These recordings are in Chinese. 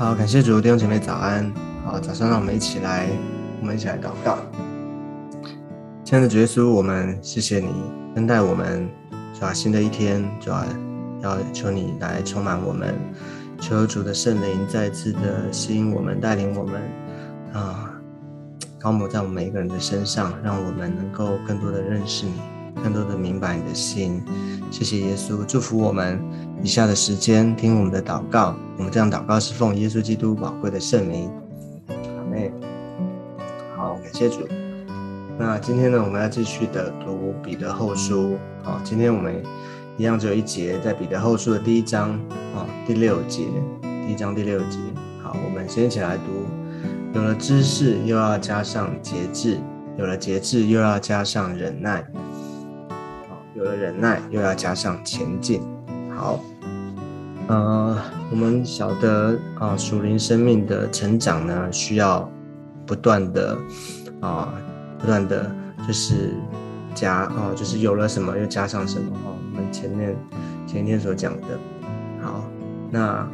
好，感谢主的弟兄姐妹早安。好，早上让我们一起来祷告。亲爱的主耶稣，我们谢谢你恩待我们，主啊，新的一天，主啊，要求你来充满我们，求主的圣灵再次的吸引我们，带领我们高抹在我们每一个人的身上，让我们能够更多的认识你，更多的明白你的心。谢谢耶稣，祝福我们以下的时间听我们的祷告，我们这样祷告是奉耶稣基督宝贵的圣名，阿们。好，感谢主。那今天呢，我们要继续的读彼得后书。好，今天我们一样只有一节，在彼得后书的第一章第六节，第一章第六节。好，我们先一起来读。有了知识又要加上节制，有了节制又要加上忍耐，有了忍耐又要加上前进。好，我们晓得属灵生命的成长呢，需要不断的就是加就是有了什么又加上什么我们前面所讲的。好，那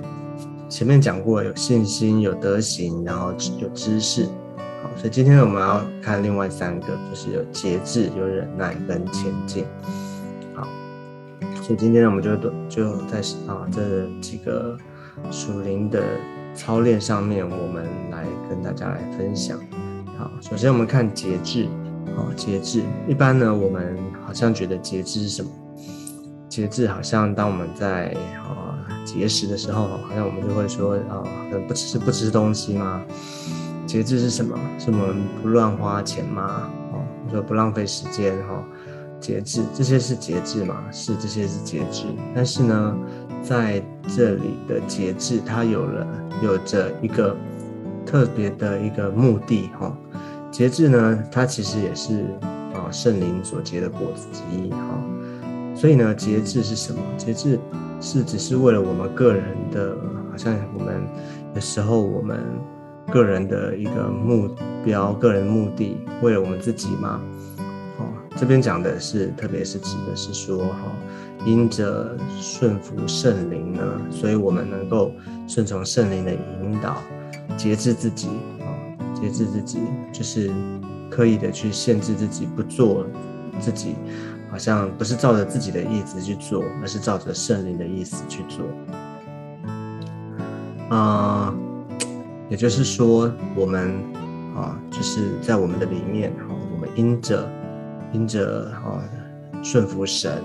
前面讲过有信心，有德行，然后有知识。好，所以今天我们要看另外三个，就是有节制、有忍耐跟前进。好，所以今天我们就在这几个属灵的操练上面，我们来跟大家来分享。好，首先我们看节制。好，节制一般呢，我们好像觉得节制是什么？节制好像当我们在节食的时候，好像我们就会说不吃东西吗？节制是什么？是我们不乱花钱吗？说不浪费时间节制，这些是节制吗？是，这些是节制。但是呢，在这里的节制它有着一个特别的一个目的节制呢，它其实也是圣灵所结的果子之一所以呢，节制是什么？节制是只是为了我们个人的，好像我们有时候我们个人的一个目标、个人目的，为了我们自己吗？这边讲的是，特别是指的是说，因着顺服圣灵呢，所以我们能够顺从圣灵的引导，节制自己节制自己，就是刻意的去限制自己，不做自己。好像不是照着自己的意思去做，而是照着圣灵的意思去做。也就是说，我们就是在我们的里面我们因着顺服神，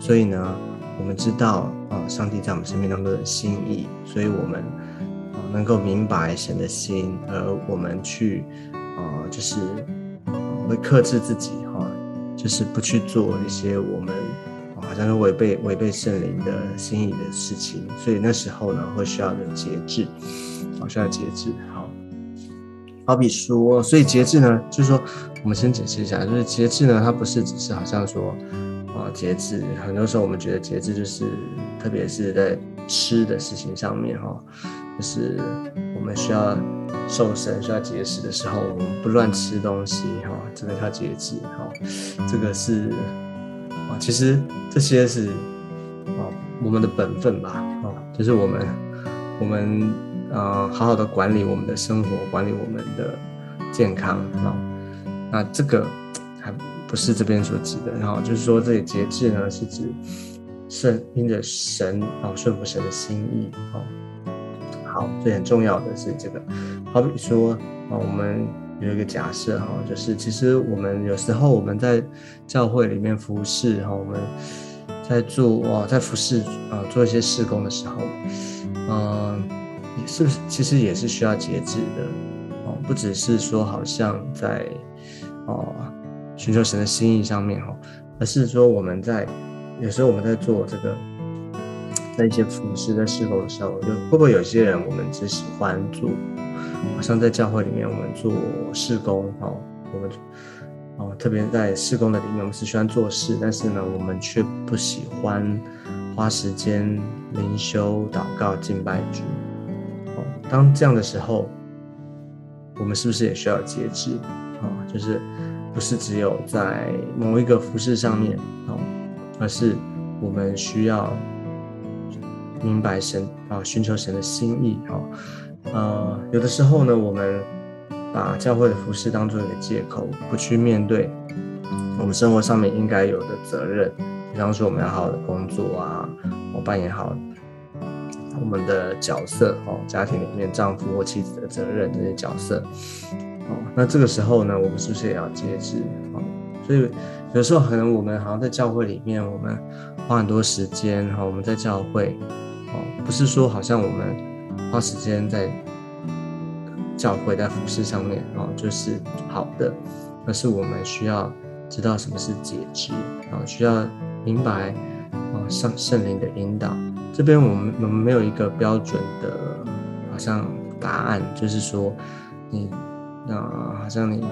所以呢，我们知道上帝在我们生命当中的心意，所以我们能够明白神的心，而我们去就是会克制自己就是不去做一些我们好像是违背圣灵的心意的事情，所以那时候呢，会需要的节制，需要节制。好比说，所以节制呢，就是说，我们先解释一下，就是节制呢，它不是只是好像说节制，很多时候我们觉得节制就是，特别是在吃的事情上面就是我们需要瘦身、需要节食的时候，我们不乱吃东西真的叫节制这个是其实这些是我们的本分吧就是我们好好的管理我们的生活，管理我们的健康那这个还不是这边所指的就是说这里节制呢，是指因着神顺服神的心意好，所以很重要的是这个。好比说，我们有一个假设就是其实我们有时候我们在教会里面服侍我们在服侍做一些事工的时候，其实也是需要节制的不只是说好像在寻求神的心意上面而是说我们在有时候我们在做这个。在一些服事在事工的时候，就会不会有些人我们只喜欢做，好像在教会里面我们做事工我们特别在事工的里面我们是喜欢做事，但是呢我们却不喜欢花时间灵修、祷告、敬拜主当这样的时候，我们是不是也需要节制就是不是只有在某一个服事上面而是我们需要明白神啊，寻求神的心意啊。有的时候呢，我们把教会的服事当作一个借口，不去面对我们生活上面应该有的责任，比方说我们要好好的工作啊，扮演好我们的角色哦，家庭里面丈夫或妻子的责任这些角色哦。那这个时候呢，我们是不是也要节制哦？所以有时候可能我们好像在教会里面，我们花很多时间哈，我们在教会哦，不是说好像我们花时间在教会在服事上面哦，就是好的，而是我们需要知道什么是节制啊，需要明白啊圣灵的引导。这边我们没有一个标准的，好像答案，就是说你好像你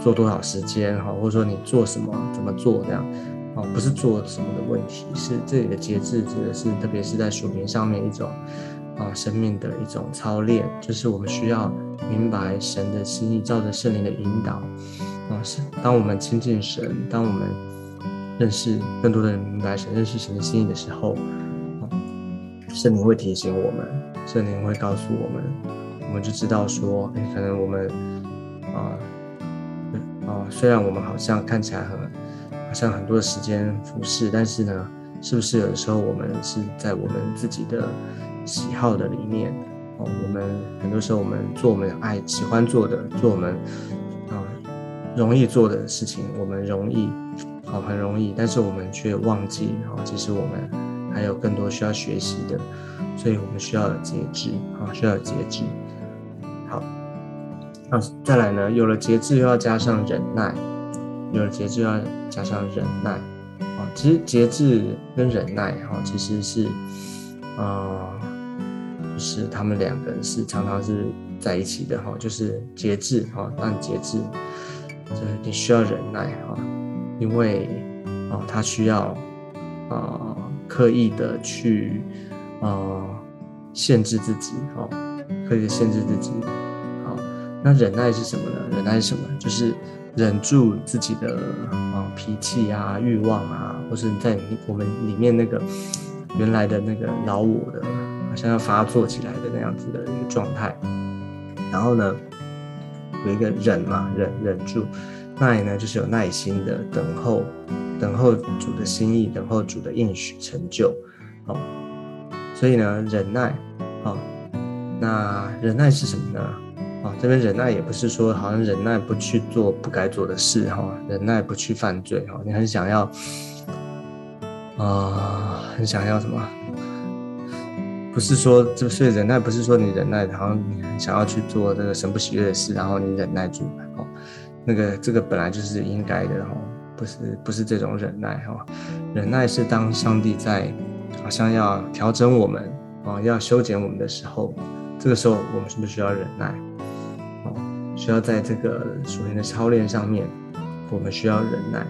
做多少时间哈，或者说你做什么怎么做这样啊，不是做什么的问题，是这里的节制指的是，特别是在属灵上面一种啊生命的一种操练，就是我们需要明白神的心意，照着圣灵的引导啊，是当我们亲近神，当我们认识更多的人明白神，认识神的心意的时候，圣灵会提醒我们，圣灵会告诉我们，我们就知道说，可能我们虽然我们好像看起来好像很多的时间服侍，但是呢，是不是有的时候我们是在我们自己的喜好的里面哦？我们很多时候我们做我们喜欢做的，做我们容易做的事情，我们容易很容易，但是我们却忘记其实我们还有更多需要学习的，所以我们需要有节制啊，需要有节制。好，那再来呢？有了节制又要加上忍耐，有了节制又要加上忍耐啊。其实节制跟忍耐哈，其实是就是他们两个是常常是在一起的哈，就是节制哈，但节制就是你需要忍耐哈，因为它需要刻意的去限制自己刻意的限制自己。好，那忍耐是什么呢？忍耐是什么？就是忍住自己的脾气啊、欲望啊，或是在我们里面那个原来的那个老我的，好像要发作起来的那样子的一个状态。然后呢，有一个忍嘛，忍住。耐呢，就是有耐心的等候。等候主的心意，等候主的应许成就，所以呢，忍耐那忍耐是什么呢？这边忍耐也不是说好像忍耐不去做不该做的事忍耐不去犯罪你很想要很想要什么？不是说，所以忍耐不是说你忍耐，好像你很想要去做这个神不喜悦的事，然后你忍耐住那个这个本来就是应该的不是这种忍耐忍耐是当上帝在好像要调整我们要修剪我们的时候，这个时候我们是不是需要忍耐需要在这个属灵的操练上面，我们需要忍耐。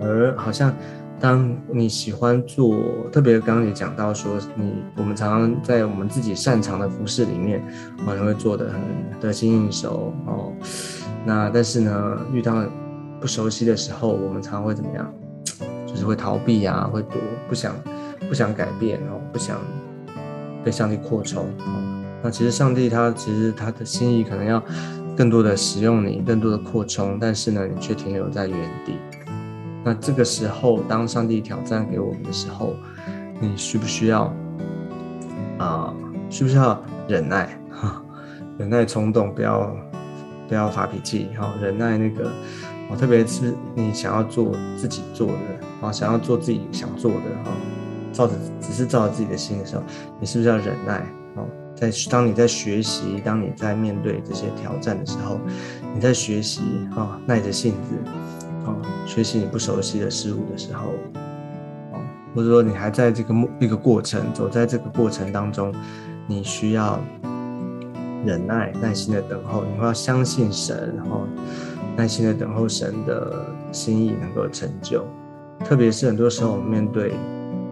而好像当你喜欢做，特别刚刚也讲到说我们常常在我们自己擅长的服事里面好像会做得很得心应手那但是呢，遇到不熟悉的时候，我们常常会怎么样？就是会逃避啊，会躲，不想改变不想被上帝扩充那其实上帝他的心意可能要更多的使用你，更多的扩充，但是呢，你却停留在原地。那这个时候，当上帝挑战给我们的时候，你需不需要需不需要忍耐忍耐冲动，不要发脾气忍耐那个。特别是你想要做自己做的想要做自己想做的只是照着自己的心的时候，你是不是要忍耐当你在学习，当你在面对这些挑战的时候，你在学习耐着性子学习你不熟悉的事物的时候或者说你还在这个一个过程，走在这个过程当中，你需要忍耐，耐心的等候，你要相信神耐心的等候神的心意能够成就。特别是很多时候我们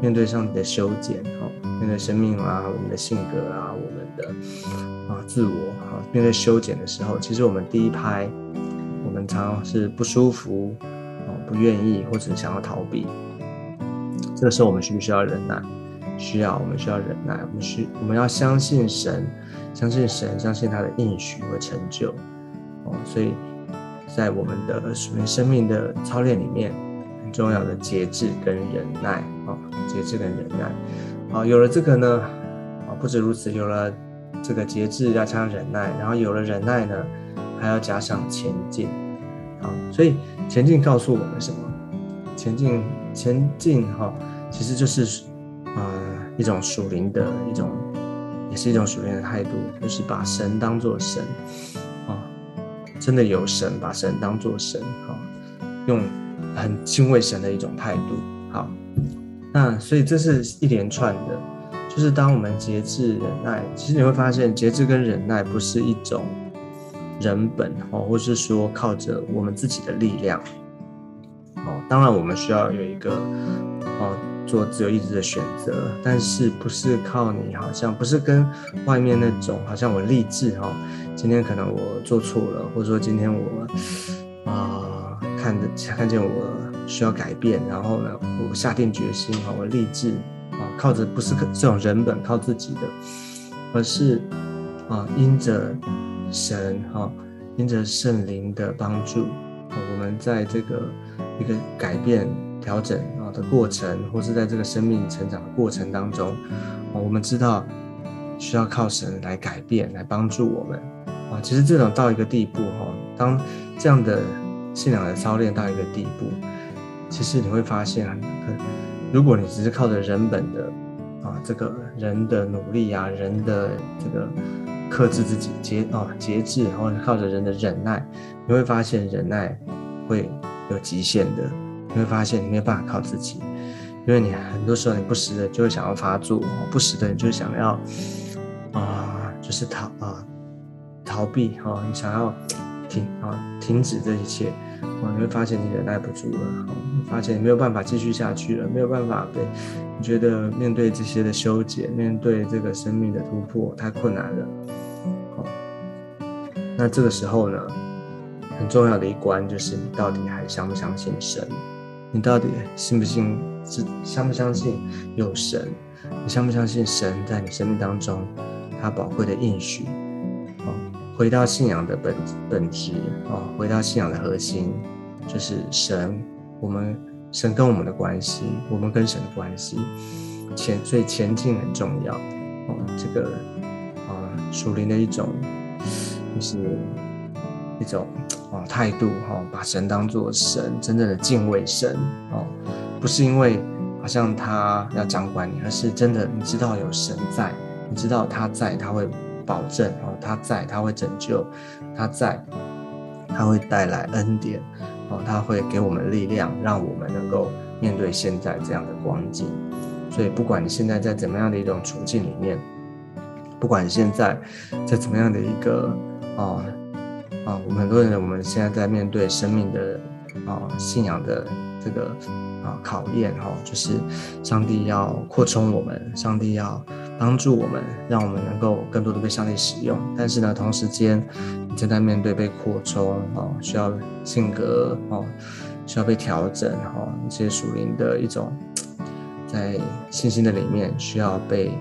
面对上帝的修剪面对生命啊，我们的性格啊，我们的自我面对修剪的时候，其实我们第一拍我们常常是不舒服不愿意，或者想要逃避。这个时候我们需不需要忍耐？我们需要忍耐，我们要相信神，相信他的应许和成就。所以在我们的属灵生命的操练里面，很重要的节制跟忍耐，有了这个呢，不止如此，有了这个节制要加上忍耐，然后有了忍耐呢，还要加上前进。所以前进告诉我们什么？前进其实就是一种属灵的也是一种属灵的态度，就是把神当作神，真的有神，把神当作神，用很敬畏神的一种态度。好，那所以这是一连串的，就是当我们节制忍耐，其实你会发现节制跟忍耐不是一种人本，或是说靠着我们自己的力量。当然我们需要有一个做自由意志的选择，但是不是靠你，好像不是跟外面那种好像我立志，今天可能我做错了，或者说今天我看见我需要改变，然后呢我下定决心，我立志，靠着不是这种人本靠自己的，而是因着神，因着圣灵的帮助，我们在这个一个改变调整的过程，或是在这个生命成长的过程当中，我们知道需要靠神来改变，来帮助我们。其实这种到一个地步，当这样的信仰的操练到一个地步，其实你会发现，如果你只是靠着人本的这个人的努力啊，人的这个克制自己节制，然后靠着人的忍耐，你会发现忍耐会有极限的，你会发现你没有办法靠自己，因为你很多时候你不时的就会想要发作，不时的你就想要就是逃避，你想要停止这一切，你会发现你忍耐不住了，发现你没有办法继续下去了，没有办法你觉得面对这些的修剪，面对这个生命的突破太困难了。那这个时候呢，很重要的一关就是你到底还相不相信神，你到底相不相信有神，你相不相信神在你生命当中他宝贵的应许。回到信仰的本质，回到信仰的核心，就是神跟我们的关系，我们跟神的关系。所以前进很重要，这个属灵的一种就是一种态度，把神当作神，真正的敬畏神，不是因为好像他要掌管你，而是真的你知道有神在，你知道他在，他会保证，他在，他会拯救，他在，他会带来恩典，他会给我们力量，让我们能够面对现在这样的光景。所以不管你现在在怎么样的一种处境里面，不管现在在怎么样的一个我们很多人我们现在在面对生命的信仰的这个考验，就是上帝要扩充我们，上帝要帮助我们，让我们能够更多的被上帝使用。但是呢，同时间你正在面对被扩充，需要性格，需要被调整，一些属灵的一种在信心的里面需要被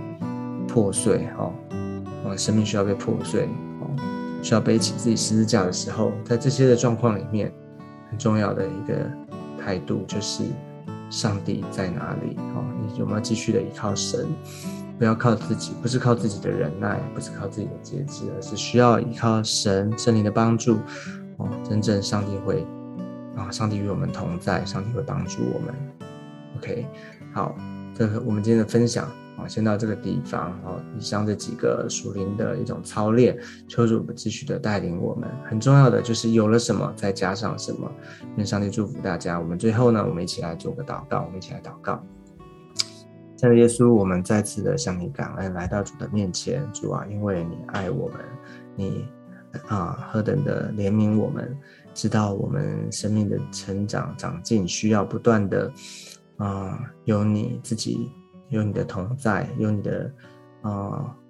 破碎，生命需要被破碎，需要背起自己十字架的时候，在这些的状况里面，很重要的一个态度就是上帝在哪里，你有没有继续的依靠神，不要靠自己，不是靠自己的忍耐，不是靠自己的节制，而是需要依靠神圣灵的帮助，真正上帝会上帝与我们同在，上帝会帮助我们。 OK， 好，这个我们今天的分享先到这个地方，以上这几个属灵的一种操练，求主继续的带领我们。很重要的就是有了什么再加上什么，愿上帝祝福大家。我们最后呢，我们一起来做个祷告，亲爱的耶稣，我们再次的向你感恩，来到主的面前。主啊，因为你爱我们，你何等的怜悯我们，知道我们生命的成长长进需要不断的有你自己，有你的同在，有你的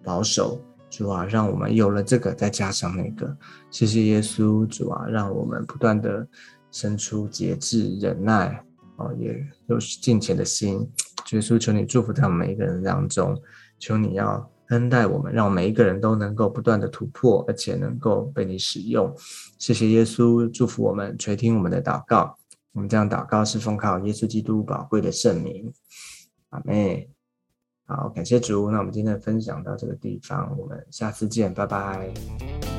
保守。主啊，让我们有了这个再加上那个。谢谢耶稣。主啊，让我们不断的生出节制忍耐，也有敬虔的心，耶稣，求你祝福在我们每一个人当中，求你要恩待我们，让我们每一个人都能够不断的突破，而且能够被你使用。谢谢耶稣，祝福我们，垂听我们的祷告。我们这样祷告是奉靠耶稣基督宝贵的圣名，阿们。好，感谢主。那我们今天的分享到这个地方，我们下次见，拜拜。